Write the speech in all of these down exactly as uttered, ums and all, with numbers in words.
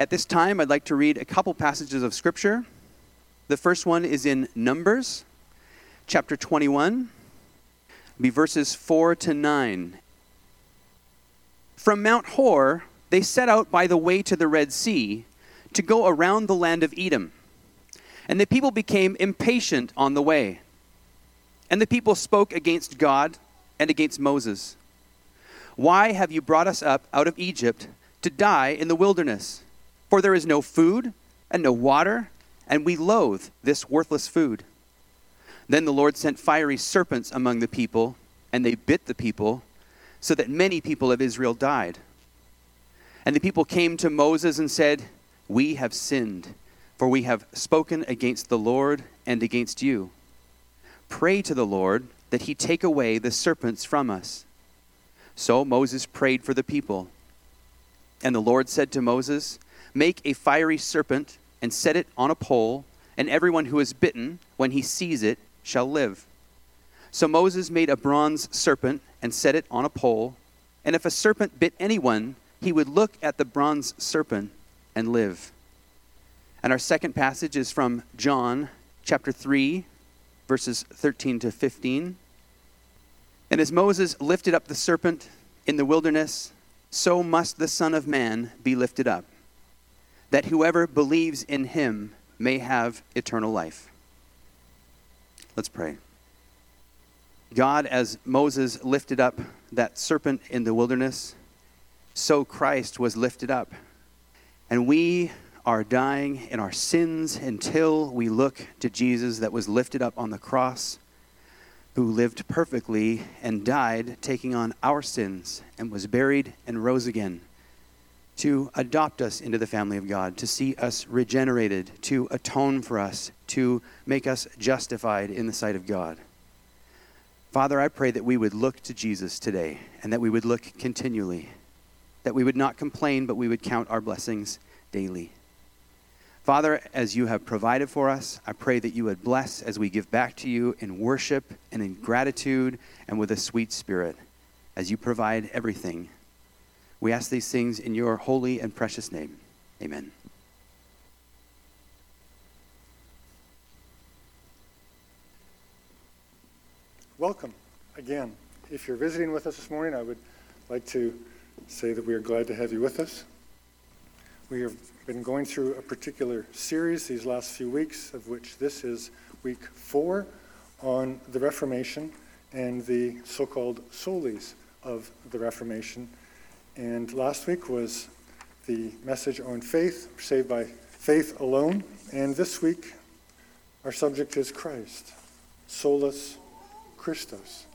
At this time, I'd like to read a couple passages of Scripture. The first one is in Numbers, chapter twenty-one, be verses four to nine. From Mount Hor, they set out by the way to the Red Sea to go around the land of Edom. And the people became impatient on the way. And the people spoke against God and against Moses. Why have you brought us up out of Egypt to die in the wilderness? For there is no food and no water, and we loathe this worthless food. Then the Lord sent fiery serpents among the people, and they bit the people, so that many people of Israel died. And the people came to Moses and said, "We have sinned, for we have spoken against the Lord and against you. Pray to the Lord that he take away the serpents from us." So Moses prayed for the people. And the Lord said to Moses, "Make a fiery serpent and set it on a pole, and everyone who is bitten, when he sees it, shall live." So Moses made a bronze serpent and set it on a pole, and if a serpent bit anyone, he would look at the bronze serpent and live. And our second passage is from John chapter three, verses thirteen to fifteen. And as Moses lifted up the serpent in the wilderness, so must the Son of Man be lifted up, that whoever believes in him may have eternal life. Let's pray. God, as Moses lifted up that serpent in the wilderness, so Christ was lifted up. And we are dying in our sins until we look to Jesus that was lifted up on the cross, who lived perfectly and died, taking on our sins, and was buried and rose again to adopt us into the family of God, to see us regenerated, to atone for us, to make us justified in the sight of God. Father, I pray that we would look to Jesus today, and that we would look continually, that we would not complain, but we would count our blessings daily. Father, as you have provided for us, I pray that you would bless as we give back to you in worship and in gratitude and with a sweet spirit, as you provide everything. We ask these things in your holy and precious name. Amen. Welcome again. If you're visiting with us this morning, I would like to say that we are glad to have you with us. We have been going through a particular series these last few weeks, of which this is week four, on the Reformation and the so-called solis of the Reformation. And last week was the message on faith, saved by faith alone. And this week, our subject is Christ, Solus Christus,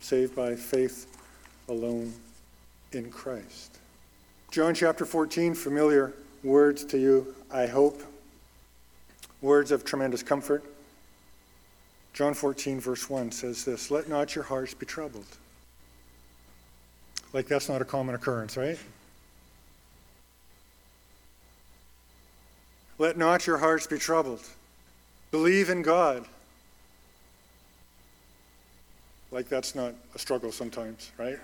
saved by faith alone in Christ. John chapter fourteen, familiar words to you, I hope. Words of tremendous comfort. John fourteen, verse one says this, "Let not your hearts be troubled." Like that's not a common occurrence, right? Let not your hearts be troubled. Believe in God. Like that's not a struggle sometimes, right?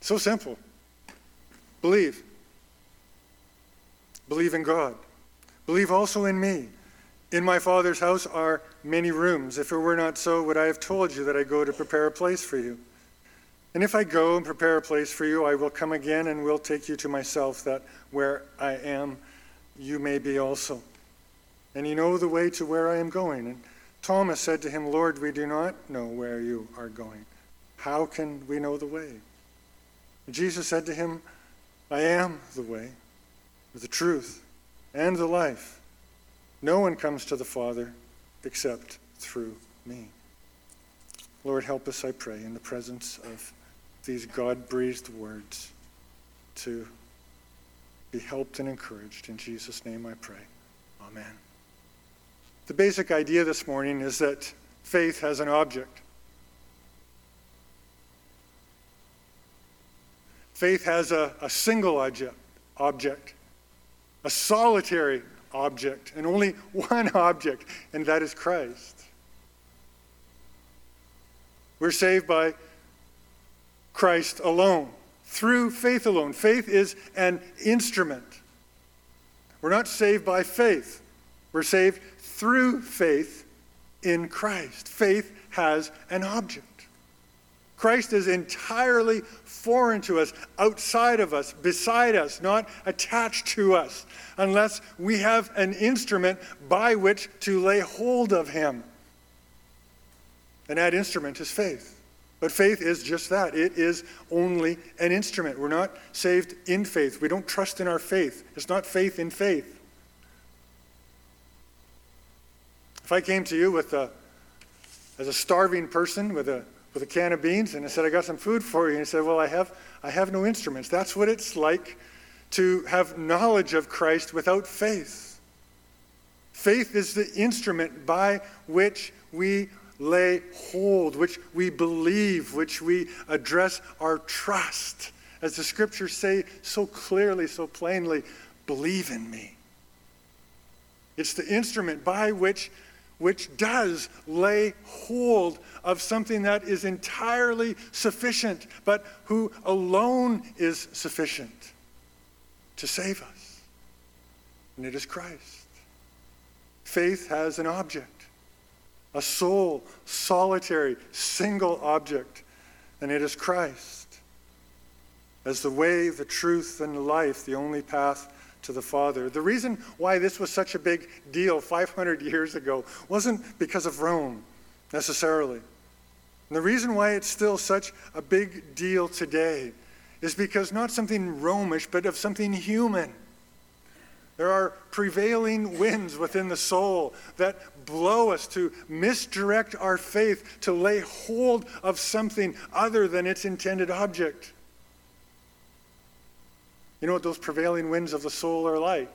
So simple. Believe. Believe in God. Believe also in me. In my Father's house are many rooms. If it were not so, would I have told you that I go to prepare a place for you? And if I go and prepare a place for you, I will come again and will take you to myself, that where I am, you may be also. And you know the way to where I am going. And Thomas said to him, "Lord, we do not know where you are going. How can we know the way?" And Jesus said to him, "I am the way, the truth, and the life. No one comes to the Father except through me." Lord, help us, I pray, in the presence of these God-breathed words to be helped and encouraged. In Jesus' name I pray. Amen. The basic idea this morning is that faith has an object. Faith has a, a single object, object, a solitary object, and only one object, and that is Christ. We're saved by Christ alone, through faith alone. Faith is an instrument. We're not saved by faith. We're saved through faith in Christ. Faith has an object. Christ is entirely foreign to us, outside of us, beside us, not attached to us, unless we have an instrument by which to lay hold of him. And that instrument is faith. But faith is just that. It is only an instrument. We're not saved in faith. We don't trust in our faith. It's not faith in faith. If I came to you with a, as a starving person with a with a can of beans, and I said, I got some food for you. And he said, well, I have I have no instruments. That's what it's like to have knowledge of Christ without faith. Faith is the instrument by which we lay hold, which we believe, which we address our trust. As the scriptures say so clearly, so plainly, believe in me. It's the instrument by which which does lay hold of something that is entirely sufficient, but who alone is sufficient to save us. And it is Christ. Faith has an object, a sole, solitary, single object, and it is Christ as the way, the truth, and life, the only path to the Father. The reason why this was such a big deal five hundred years ago wasn't because of Rome, necessarily. And the reason why it's still such a big deal today is because not something Romish, but of something human. There are prevailing winds within the soul that blow us to misdirect our faith, to lay hold of something other than its intended object. You know what those prevailing winds of the soul are like?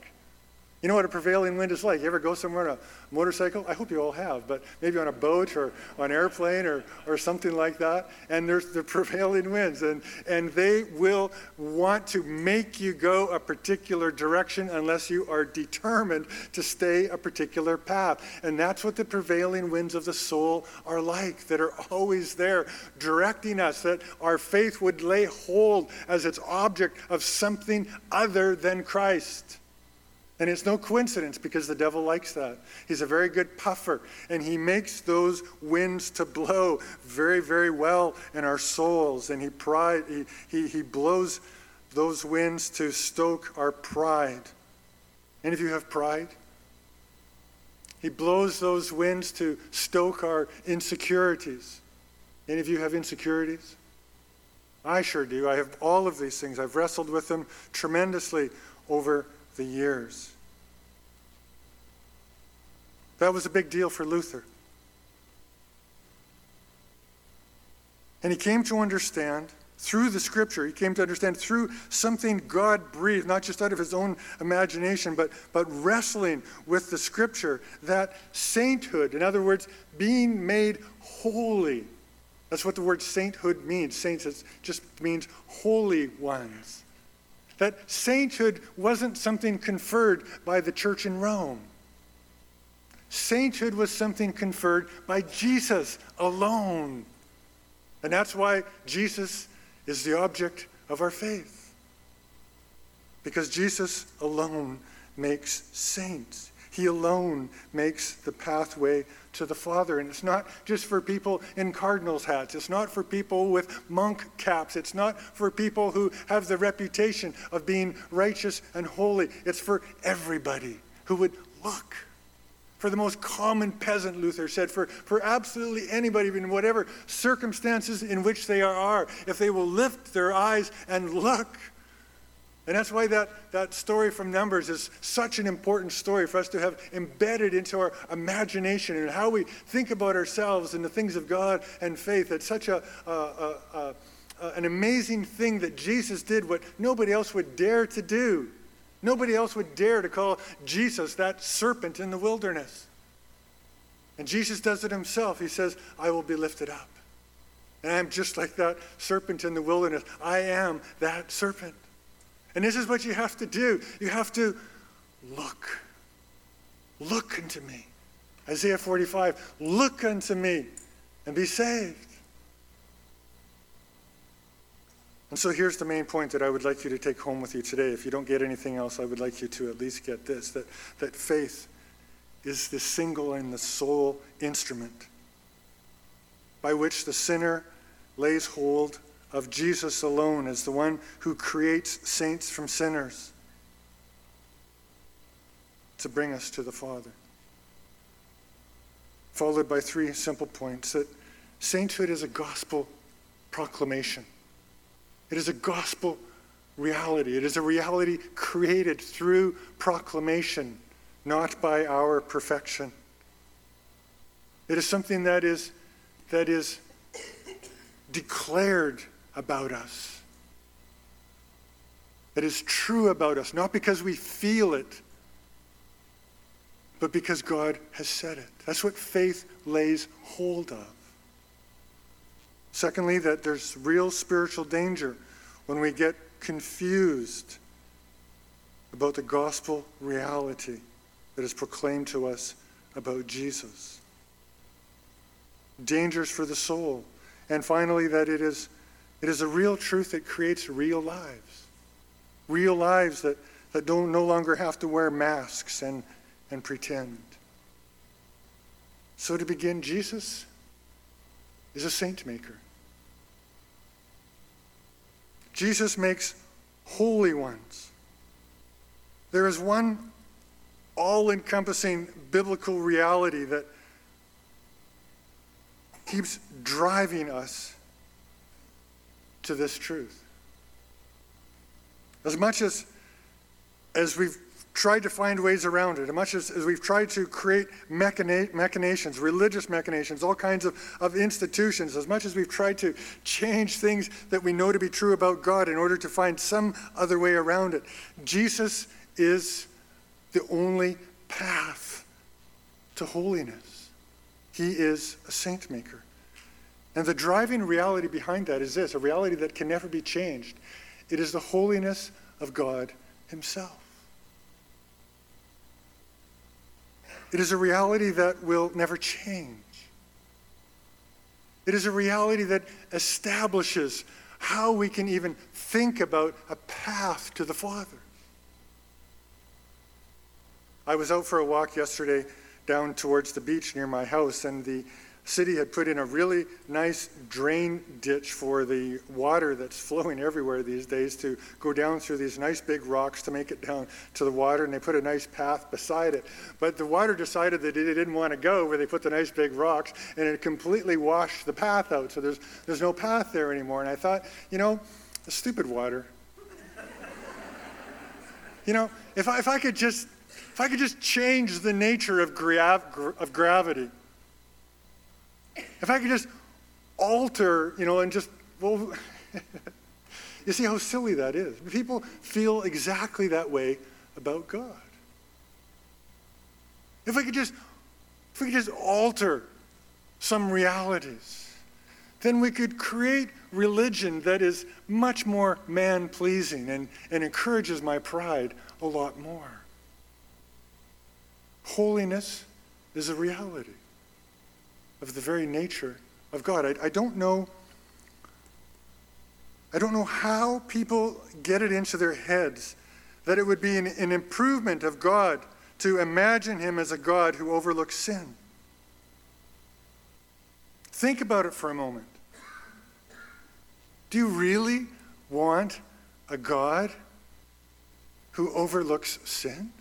You know what a prevailing wind is like? You ever go somewhere on a motorcycle? I hope you all have, but maybe on a boat or on an airplane or, or something like that. And there's the prevailing winds, and, and they will want to make you go a particular direction unless you are determined to stay a particular path. And that's what the prevailing winds of the soul are like, that are always there directing us, that our faith would lay hold as its object of something other than Christ. And it's no coincidence, because the devil likes that. He's a very good puffer, and he makes those winds to blow very, very well in our souls. And he pride, he, he, he blows those winds to stoke our pride. Any of you have pride? He blows those winds to stoke our insecurities. Any of you have insecurities? I sure do. I have all of these things. I've wrestled with them tremendously over the years. That was a big deal for Luther. And he came to understand through the scripture, he came to understand through something God breathed, not just out of his own imagination, but, but wrestling with the scripture, that sainthood, in other words, being made holy. That's what the word sainthood means. Saints, it just means holy ones. That sainthood wasn't something conferred by the church in Rome. Sainthood was something conferred by Jesus alone. And that's why Jesus is the object of our faith. Because Jesus alone makes saints. He alone makes the pathway to the Father. And it's not just for people in cardinals hats. It's not for people with monk caps. It's not for people who have the reputation of being righteous and holy. It's for everybody who would look. For the most common peasant, Luther said, for, for absolutely anybody in whatever circumstances in which they are, if they will lift their eyes and look. And that's why that, that story from Numbers is such an important story for us to have embedded into our imagination and how we think about ourselves and the things of God and faith. It's such a, a, a, a an amazing thing that Jesus did what nobody else would dare to do. Nobody else would dare to call Jesus that serpent in the wilderness. And Jesus does it himself. He says, I will be lifted up. And I am just like that serpent in the wilderness. I am that serpent. And this is what you have to do. You have to look. Look unto me. Isaiah forty-five, look unto me and be saved. And so here's the main point that I would like you to take home with you today. If you don't get anything else, I would like you to at least get this, that, that faith is the single and the sole instrument by which the sinner lays hold of Jesus alone as the one who creates saints from sinners to bring us to the Father. Followed by three simple points, that sainthood is a gospel proclamation. It is a gospel reality. It is a reality created through proclamation, not by our perfection. It is something that is that is declared about us. It is true about us, not because we feel it, but because God has said it. That's what faith lays hold of. Secondly, that there's real spiritual danger when we get confused about the gospel reality that is proclaimed to us about Jesus. Dangers for the soul. And finally, that it is it is a real truth that creates real lives. Real lives that, that don't no longer have to wear masks and, and pretend. So to begin, Jesus is a saint maker. Jesus makes holy ones. There is one all-encompassing biblical reality that keeps driving us to this truth. As much as, as we've tried to find ways around it, as much as, as we've tried to create machina- machinations, religious machinations, all kinds of, of institutions, as much as we've tried to change things that we know to be true about God in order to find some other way around it, Jesus is the only path to holiness. He is a saint maker. And the driving reality behind that is this, a reality that can never be changed. It is the holiness of God himself. It is a reality that will never change. It is a reality that establishes how we can even think about a path to the Father. I was out for a walk yesterday down towards the beach near my house, and the city had put in a really nice drain ditch for the water that's flowing everywhere these days to go down through these nice big rocks to make it down to the water, and they put a nice path beside it. But the water decided that it didn't want to go where they put the nice big rocks, and it completely washed the path out, so there's there's no path there anymore. And I thought, you know, stupid water. You know, if I, if I could just if I could just change the nature of, grav- of gravity, if I could just alter, you know, and just, well, you see how silly that is. People feel exactly that way about God. If we could just, if we could just alter some realities, then we could create religion that is much more man-pleasing and, and encourages my pride a lot more. Holiness is a reality of the very nature of God. I, I don't know I don't know how people get it into their heads that it would be an, an improvement of God to imagine him as a God who overlooks sin. Think about it for a moment. Do you really want a God who overlooks sin?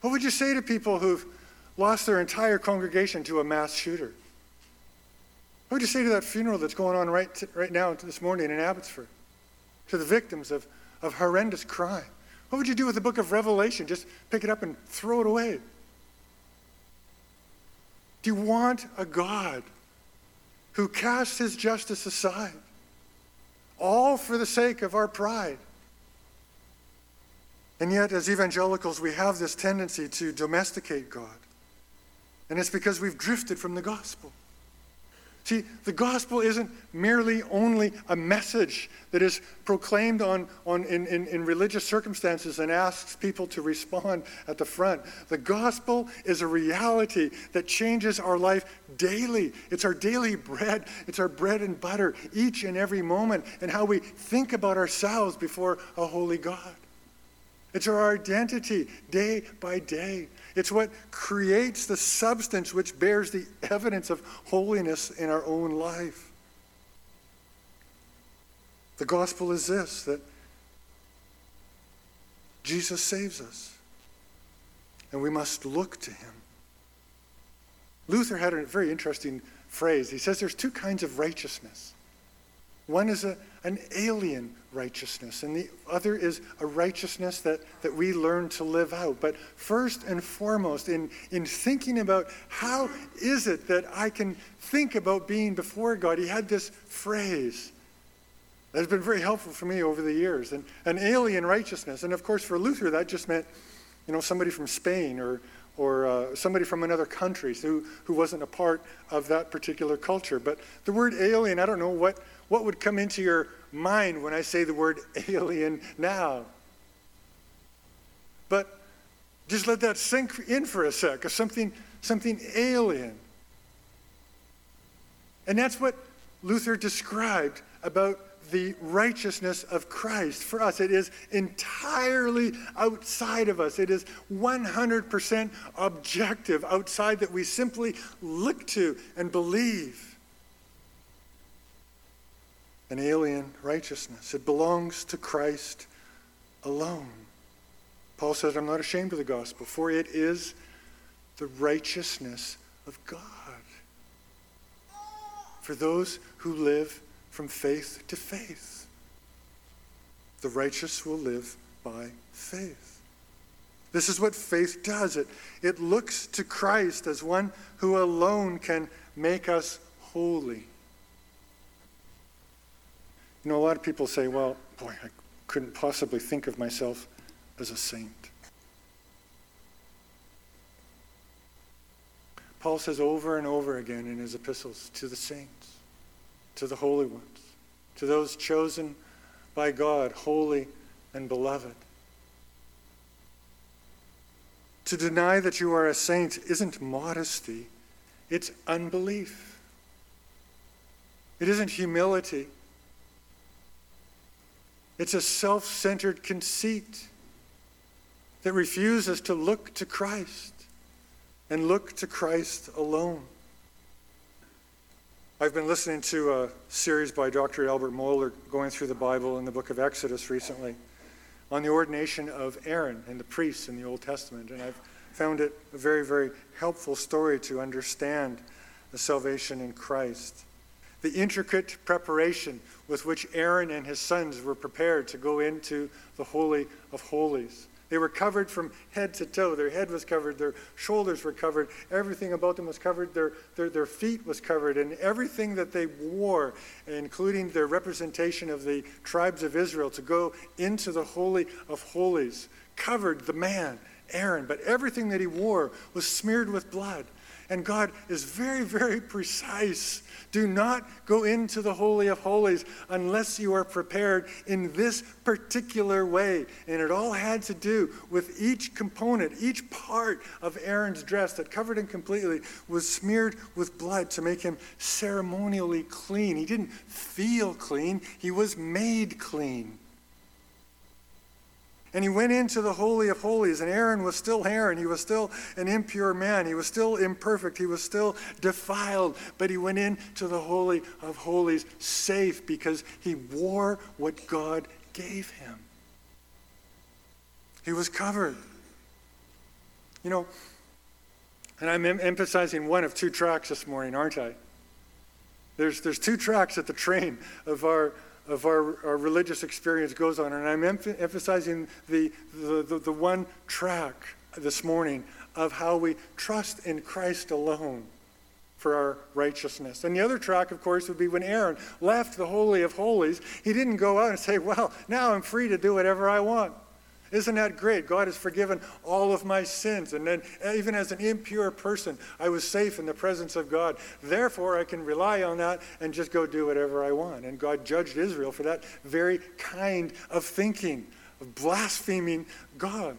What would you say to people who've lost their entire congregation to a mass shooter? What would you say to that funeral that's going on right t- right now this morning in Abbotsford, to the victims of, of horrendous crime? What would you do with the book of Revelation? Just pick it up and throw it away? Do you want a God who casts his justice aside, all for the sake of our pride? And yet, as evangelicals, we have this tendency to domesticate God. And it's because we've drifted from the gospel. See, the gospel isn't merely only a message that is proclaimed on, on in, in, in religious circumstances and asks people to respond at the front. The gospel is a reality that changes our life daily. It's our daily bread. It's our bread and butter each and every moment, and how we think about ourselves before a holy God. It's our identity day by day. It's what creates the substance which bears the evidence of holiness in our own life. The gospel is this, that Jesus saves us, and we must look to him. Luther had a very interesting phrase. He says there's two kinds of righteousness. One is a, an alien righteousness, and the other is a righteousness that, that we learn to live out. But first and foremost, in, in thinking about how is it that I can think about being before God, he had this phrase that has been very helpful for me over the years, and an alien righteousness. And of course, for Luther, that just meant, you know, somebody from Spain or or uh, somebody from another country who, who wasn't a part of that particular culture. But the word alien, I don't know what What would come into your mind when I say the word alien now? But just let that sink in for a sec, or something, something alien. And that's what Luther described about the righteousness of Christ for us. It is entirely outside of us. It is one hundred percent objective, outside, that we simply look to and believe. An alien righteousness. It belongs to Christ alone. Paul says, I'm not ashamed of the gospel, for it is the righteousness of God for those who live from faith to faith. The righteous will live by faith. This is what faith does. It, it looks to Christ as one who alone can make us holy. You know, a lot of people say, well, boy, I couldn't possibly think of myself as a saint. Paul says over and over again in his epistles to the saints, to the holy ones, to those chosen by God, holy and beloved. To deny that you are a saint isn't modesty, it's unbelief. It isn't humility. It's a self-centered conceit that refuses to look to Christ and look to Christ alone. I've been listening to a series by Doctor Albert Mohler going through the Bible in the book of Exodus recently on the ordination of Aaron and the priests in the Old Testament. And I've found it a very, very helpful story to understand the salvation in Christ. The intricate preparation with which Aaron and his sons were prepared to go into the Holy of Holies. They were covered from head to toe. Their head was covered. Their shoulders were covered. Everything about them was covered. Their, their, their feet was covered. And everything that they wore, including their representation of the tribes of Israel, to go into the Holy of Holies, covered the man, Aaron. But everything that he wore was smeared with blood. And God is very, very precise. Do not go into the Holy of Holies unless you are prepared in this particular way. And it all had to do with each component, each part of Aaron's dress that covered him completely was smeared with blood to make him ceremonially clean. He didn't feel clean. He was made clean. And he went into the Holy of Holies, and Aaron was still Aaron. He was still an impure man. He was still imperfect. He was still defiled. But he went into the Holy of Holies safe because he wore what God gave him. He was covered. You know, and I'm em- emphasizing one of two tracks this morning, aren't I? There's there's two tracks at the train of our of our, our religious experience goes on. And I'm emph- emphasizing the, the, the, the one track this morning of how we trust in Christ alone for our righteousness. And the other track, of course, would be when Aaron left the Holy of Holies, he didn't go out and say, well, now I'm free to do whatever I want. Isn't that great? God has forgiven all of my sins. And then even as an impure person, I was safe in the presence of God. Therefore, I can rely on that and just go do whatever I want. And God judged Israel for that very kind of thinking, of blaspheming God.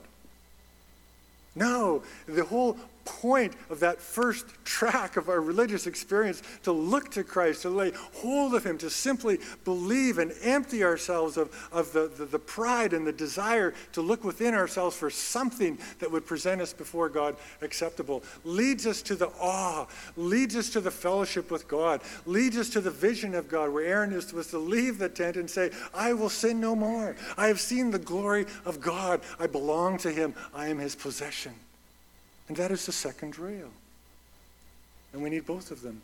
No, the whole point of that first track of our religious experience, to look to Christ, to lay hold of him, to simply believe and empty ourselves of, of the, the, the pride and the desire to look within ourselves for something that would present us before God acceptable, leads us to the awe, leads us to the fellowship with God, leads us to the vision of God, where Aaron is, was to leave the tent and say, I will sin no more. I have seen the glory of God. I belong to him. I am his possession. And that is the second rail. And we need both of them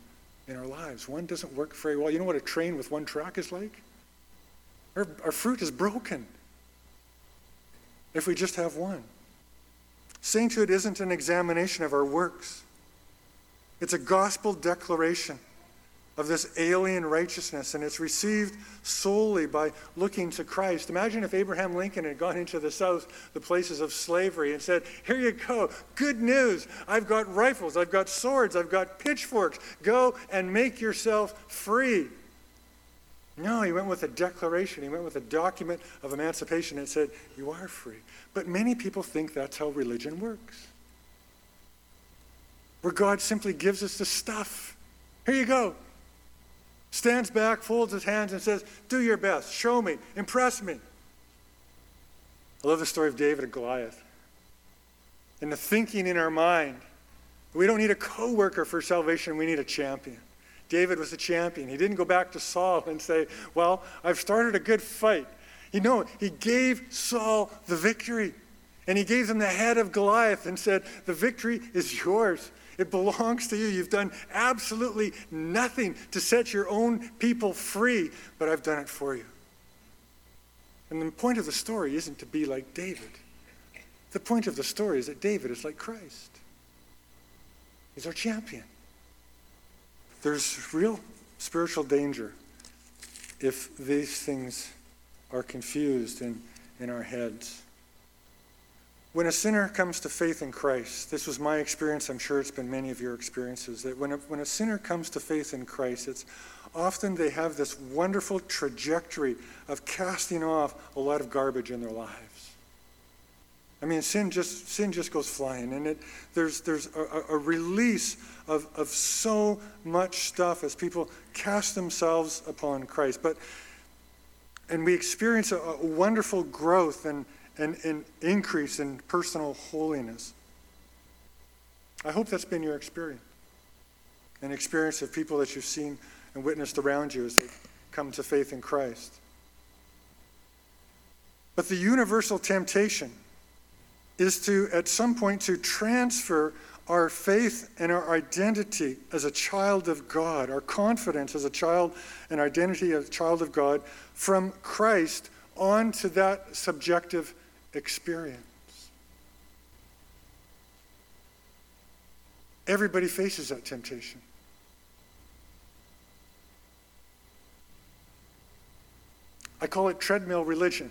in our lives. One doesn't work very well. You know what a train with one track is like? Our, our fruit is broken if we just have one. Sainthood isn't an examination of our works. It's a gospel declaration of this alien righteousness, and it's received solely by looking to Christ. Imagine if Abraham Lincoln had gone into the South, the places of slavery, and said, here you go, good news, I've got rifles, I've got swords, I've got pitchforks, go and make yourself free. No, he went with a declaration, he went with a document of emancipation that said, you are free. But many people think that's how religion works, where God simply gives us the stuff. Here you go. Stands back, folds his hands, and says, do your best, show me, impress me. I love the story of David and Goliath. And the thinking in our mind, we don't need a co-worker for salvation, we need a champion. David was a champion. He didn't go back to Saul and say, well, I've started a good fight. You know, he gave Saul the victory. And he gave him the head of Goliath and said, the victory is yours. It belongs to you. You've done absolutely nothing to set your own people free, but I've done it for you. And the point of the story isn't to be like David. The point of the story is that David is like Christ. He's our champion. There's real spiritual danger if these things are confused in, in our heads. When a sinner comes to faith in Christ, this was my experience, I'm sure it's been many of your experiences, that when a, when a sinner comes to faith in Christ, it's often they have this wonderful trajectory of casting off a lot of garbage in their lives. I mean, sin just sin just goes flying, and it there's there's a, a release of, of so much stuff as people cast themselves upon Christ. But and we experience a, a wonderful growth and and an increase in personal holiness. I hope that's been your experience, an experience of people that you've seen and witnessed around you as they come to faith in Christ. But the universal temptation is to, at some point, to transfer our faith and our identity as a child of God, our confidence as a child and identity as a child of God, from Christ onto that subjective experience. Everybody faces that temptation. I call it treadmill religion.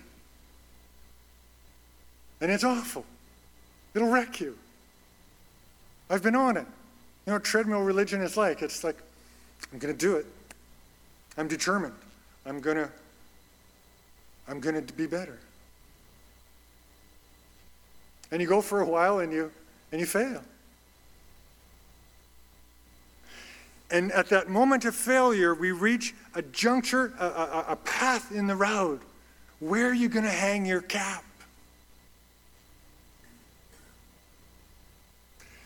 And it's awful. It'll wreck you. I've been on it. You know what treadmill religion is like? It's like, I'm going to do it. I'm determined. I'm going to I'm going to be better. And you go for a while and you and you fail. And at that moment of failure, we reach a juncture, a, a, a path in the road. Where are you going to hang your cap?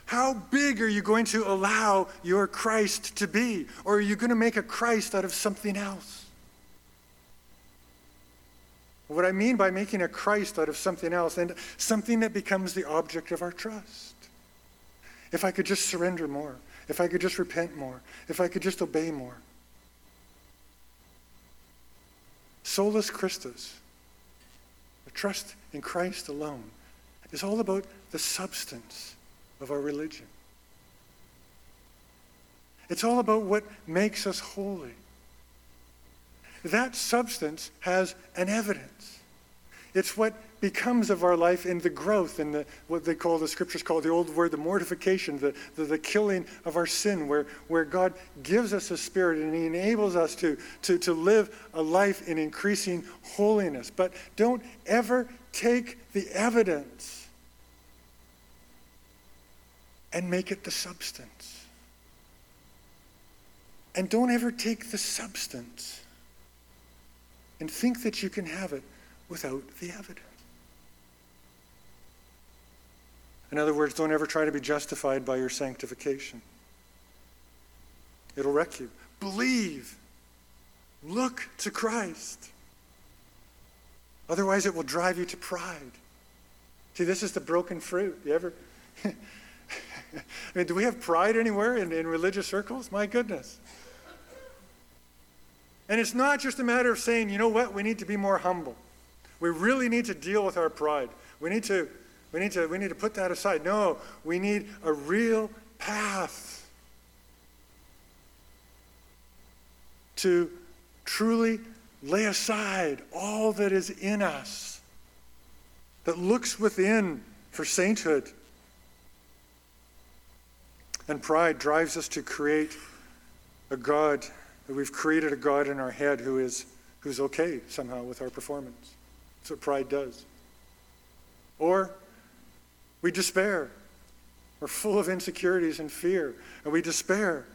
How big are you going to allow your Christ to be? Or are you going to make a Christ out of something else? What I mean by making a Christ out of something else, and something that becomes the object of our trust. If I could just surrender more, if I could just repent more, if I could just obey more. Solus Christus, the trust in Christ alone, is all about the substance of our religion. It's all about what makes us holy. That substance has an evidence. It's what becomes of our life in the growth, in the what they call, the scriptures call the old word, the mortification, the, the, the killing of our sin, where, where God gives us a spirit and he enables us to, to, to live a life in increasing holiness. But don't ever take the evidence and make it the substance. And don't ever take the substance and think that you can have it without the evidence. In other words, don't ever try to be justified by your sanctification. It'll wreck you. Believe. Look to Christ. Otherwise, it will drive you to pride. See, this is the broken fruit. You ever... I mean, do we have pride anywhere in, in religious circles? My goodness. And it's not just a matter of saying, you know what, we need to be more humble. We really need to deal with our pride. We need to, we need to, we need to put that aside. No, we need a real path to truly lay aside all that is in us, that looks within for sainthood. And pride drives us to create a God. We've created a God in our head who is who's okay somehow with our performance. That's what pride does. Or we despair. We're full of insecurities and fear, and we despair.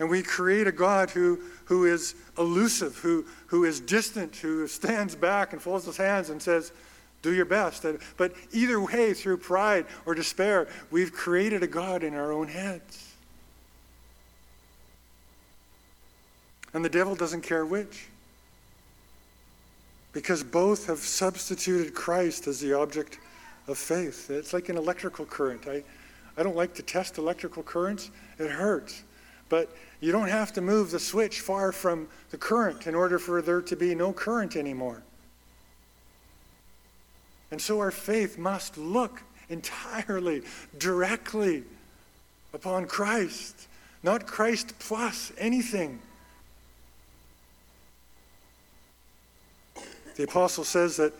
And we create a God who, who is elusive, who, who is distant, who stands back and folds his hands and says, do your best. But either way, through pride or despair, we've created a God in our own heads. And the devil doesn't care which, because both have substituted Christ as the object of faith. It's like an electrical current. I, I don't like to test electrical currents. It hurts. But you don't have to move the switch far from the current in order for there to be no current anymore. And so our faith must look entirely, directly upon Christ, not Christ plus anything. The apostle says that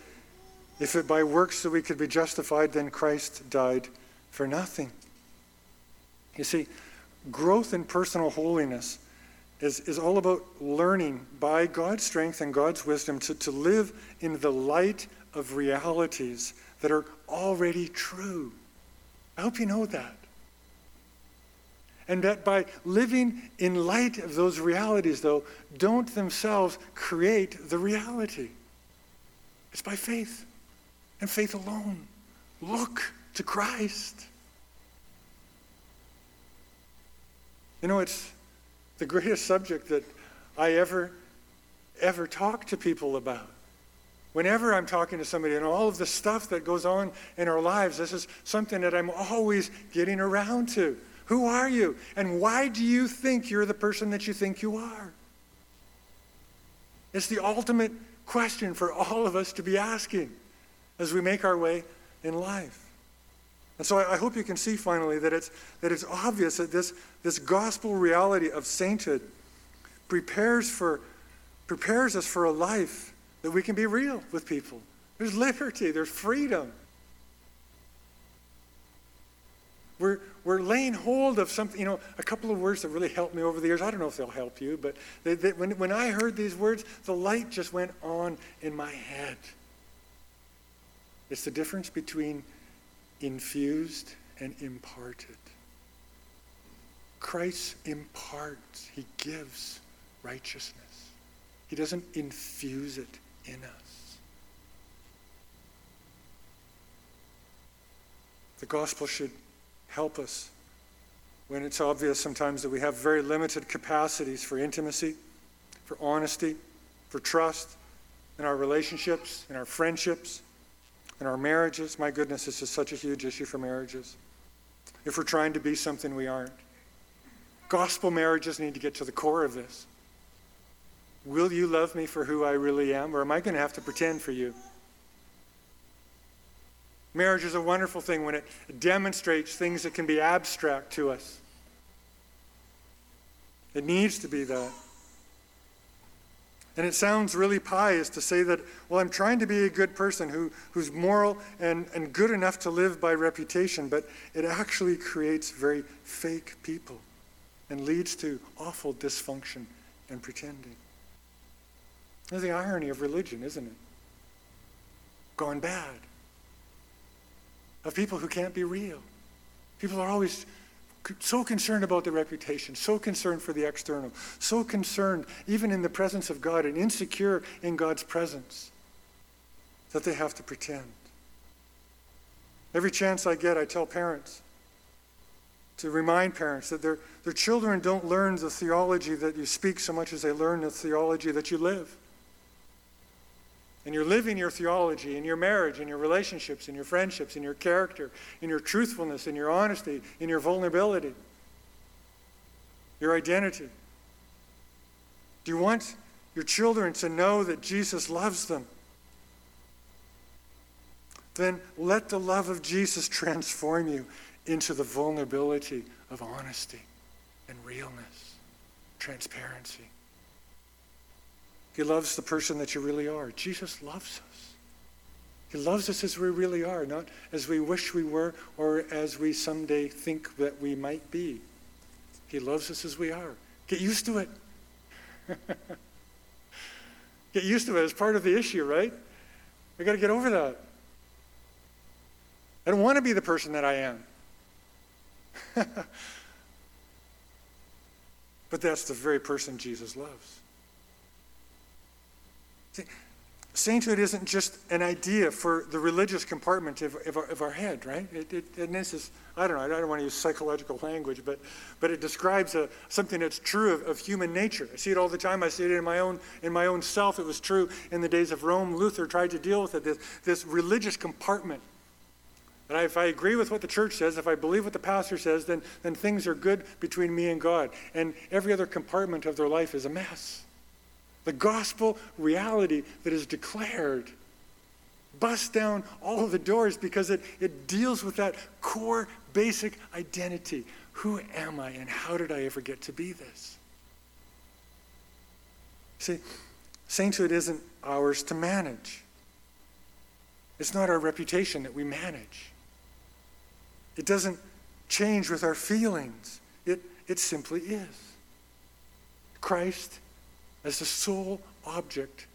if it by works that we could be justified, then Christ died for nothing. You see, growth in personal holiness is, is all about learning by God's strength and God's wisdom to, to live in the light of realities that are already true. I hope you know that. And that by living in light of those realities, though, don't themselves create the reality. It's by faith, and faith alone. Look to Christ. You know, it's the greatest subject that I ever, ever talk to people about. Whenever I'm talking to somebody, and all of the stuff that goes on in our lives, this is something that I'm always getting around to. Who are you? And why do you think you're the person that you think you are? It's the ultimate question for all of us to be asking as we make our way in life. And so I, I hope you can see finally that it's that it's obvious that this, this gospel reality of sainthood prepares for prepares us for a life that we can be real with people. There's liberty, there's freedom. We're we're laying hold of something. You know, a couple of words that really helped me over the years. I don't know if they'll help you, but they, they, when when I heard these words, the light just went on in my head. It's the difference between infused and imparted. Christ imparts. He gives righteousness. He doesn't infuse it in us. The gospel should help us when it's obvious sometimes that we have very limited capacities for intimacy, for honesty, for trust in our relationships, in our friendships, in our marriages. My goodness, this is such a huge issue for marriages. If we're trying to be something we aren't. Gospel marriages need to get to the core of this. Will you love me for who I really am, or am I going to have to pretend for you? Marriage is a wonderful thing when it demonstrates things that can be abstract to us. It needs to be that. And it sounds really pious to say that, well, I'm trying to be a good person who, who's moral and, and good enough to live by reputation, but it actually creates very fake people and leads to awful dysfunction and pretending. That's the irony of religion, isn't it? Gone bad. Of people who can't be real. People are always so concerned about the reputation, so concerned for the external, so concerned even in the presence of God and insecure in God's presence that they have to pretend. Every chance I get, I tell parents to remind parents that their, their children don't learn the theology that you speak so much as they learn the theology that you live. And you're living your theology in your marriage, in your relationships, in your friendships, in your character, in your truthfulness, in your honesty, in your vulnerability, your identity. Do you want your children to know that Jesus loves them? Then let the love of Jesus transform you into the vulnerability of honesty and realness, transparency. He loves the person that you really are. Jesus loves us. He loves us as we really are, not as we wish we were or as we someday think that we might be. He loves us as we are. Get used to it. Get used to it. It's part of the issue, right? We've got to get over that. I don't want to be the person that I am. But that's the very person Jesus loves. See, sainthood isn't just an idea for the religious compartment of, of, our, of our head, right? It, it, and this is, I don't know, I don't want to use psychological language, but but it describes a, something that's true of, of human nature. I see it all the time. I see it in my own in my own self. It was true in the days of Rome. Luther tried to deal with it, this, this religious compartment. And I, if I agree with what the church says, if I believe what the pastor says, then then things are good between me and God. And every other compartment of their life is a mess. The gospel reality that is declared busts down all of the doors because it, it deals with that core basic identity. Who am I and how did I ever get to be this? See, sainthood isn't ours to manage. It's not our reputation that we manage. It doesn't change with our feelings. It, it simply is. Christ as the sole object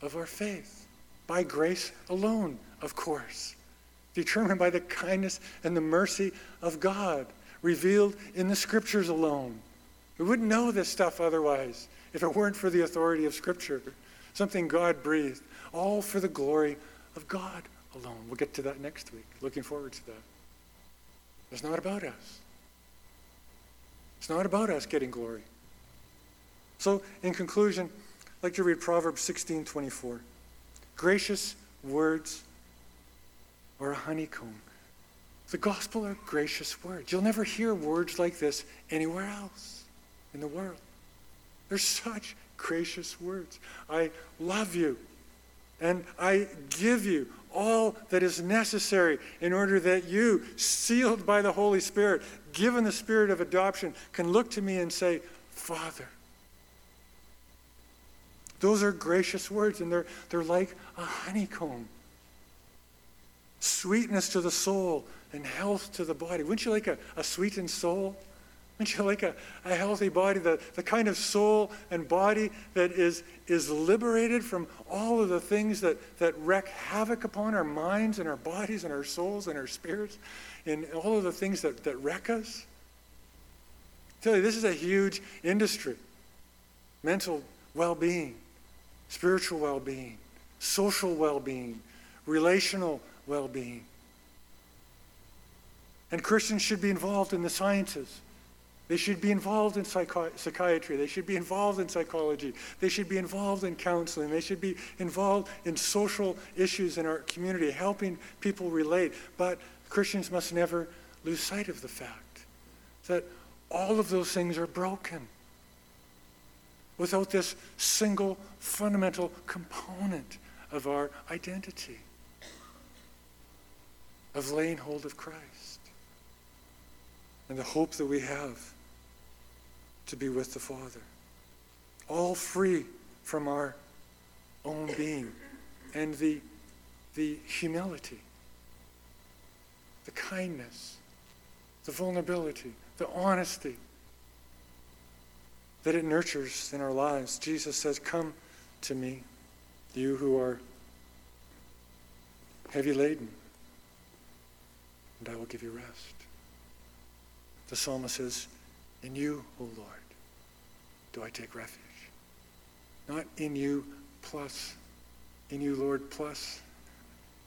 of our faith, by grace alone, of course, determined by the kindness and the mercy of God, revealed in the Scriptures alone. We wouldn't know this stuff otherwise if it weren't for the authority of Scripture, something God breathed, all for the glory of God alone. We'll get to that next week. Looking forward to that. It's not about us. It's not about us getting glory. So, in conclusion, I'd like to read Proverbs sixteen twenty-four. Gracious words are a honeycomb. The gospel are gracious words. You'll never hear words like this anywhere else in the world. They're such gracious words. I love you, and I give you all that is necessary in order that you, sealed by the Holy Spirit, given the spirit of adoption, can look to me and say, Father. Those are gracious words, and they're, they're like a honeycomb. Sweetness to the soul and health to the body. Wouldn't you like a, a sweetened soul? Wouldn't you like a, a healthy body, the, the kind of soul and body that is, is liberated from all of the things that, that wreak havoc upon our minds and our bodies and our souls and our spirits and all of the things that, that wreck us? I tell you, this is a huge industry. Mental well-being. Spiritual well-being, social well-being, relational well-being. And Christians should be involved in the sciences. They should be involved in psychi- psychiatry. They should be involved in psychology. They should be involved in counseling. They should be involved in social issues in our community, helping people relate. But Christians must never lose sight of the fact that all of those things are broken without this single fundamental component of our identity, of laying hold of Christ and the hope that we have to be with the Father, all free from our own being, and the, the humility, the kindness, the vulnerability, the honesty that it nurtures in our lives. Jesus says, "Come to me, you who are heavy laden, and I will give you rest." The psalmist says, "In you, O Lord, do I take refuge." Not in you plus, in you, Lord, plus,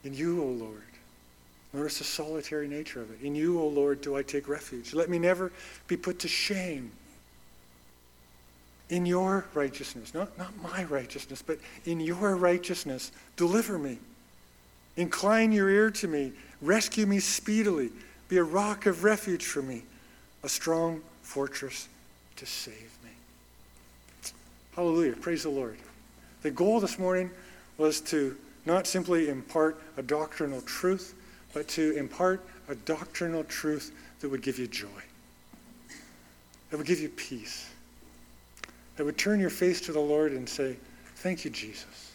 in you, O Lord. Notice the solitary nature of it. In you, O Lord, do I take refuge. Let me never be put to shame. In your righteousness, not, not my righteousness, but in your righteousness, deliver me. Incline your ear to me. Rescue me speedily. Be a rock of refuge for me, a strong fortress to save me. Hallelujah. Praise the Lord. The goal this morning was to not simply impart a doctrinal truth, but to impart a doctrinal truth that would give you joy, that would give you peace, that would turn your face to the Lord and say, "Thank you, Jesus."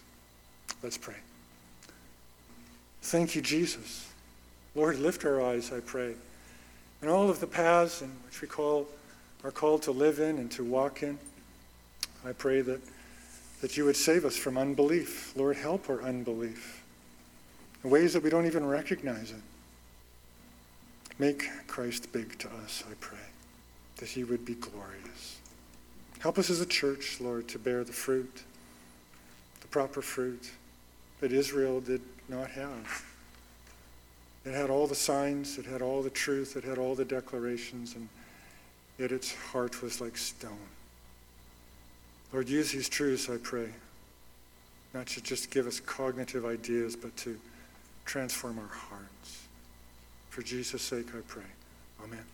Let's pray. Thank you, Jesus. Lord, lift our eyes, I pray, and all of the paths in which we call are called to live in and to walk in. I pray that, that you would save us from unbelief. Lord, help our unbelief in ways that we don't even recognize it. Make Christ big to us, I pray, that he would be glorious. Help us as a church, Lord, to bear the fruit, the proper fruit that Israel did not have. It had all the signs, it had all the truth, it had all the declarations, and yet its heart was like stone. Lord, use these truths, I pray, not to just give us cognitive ideas, but to transform our hearts. For Jesus' sake, I pray. Amen.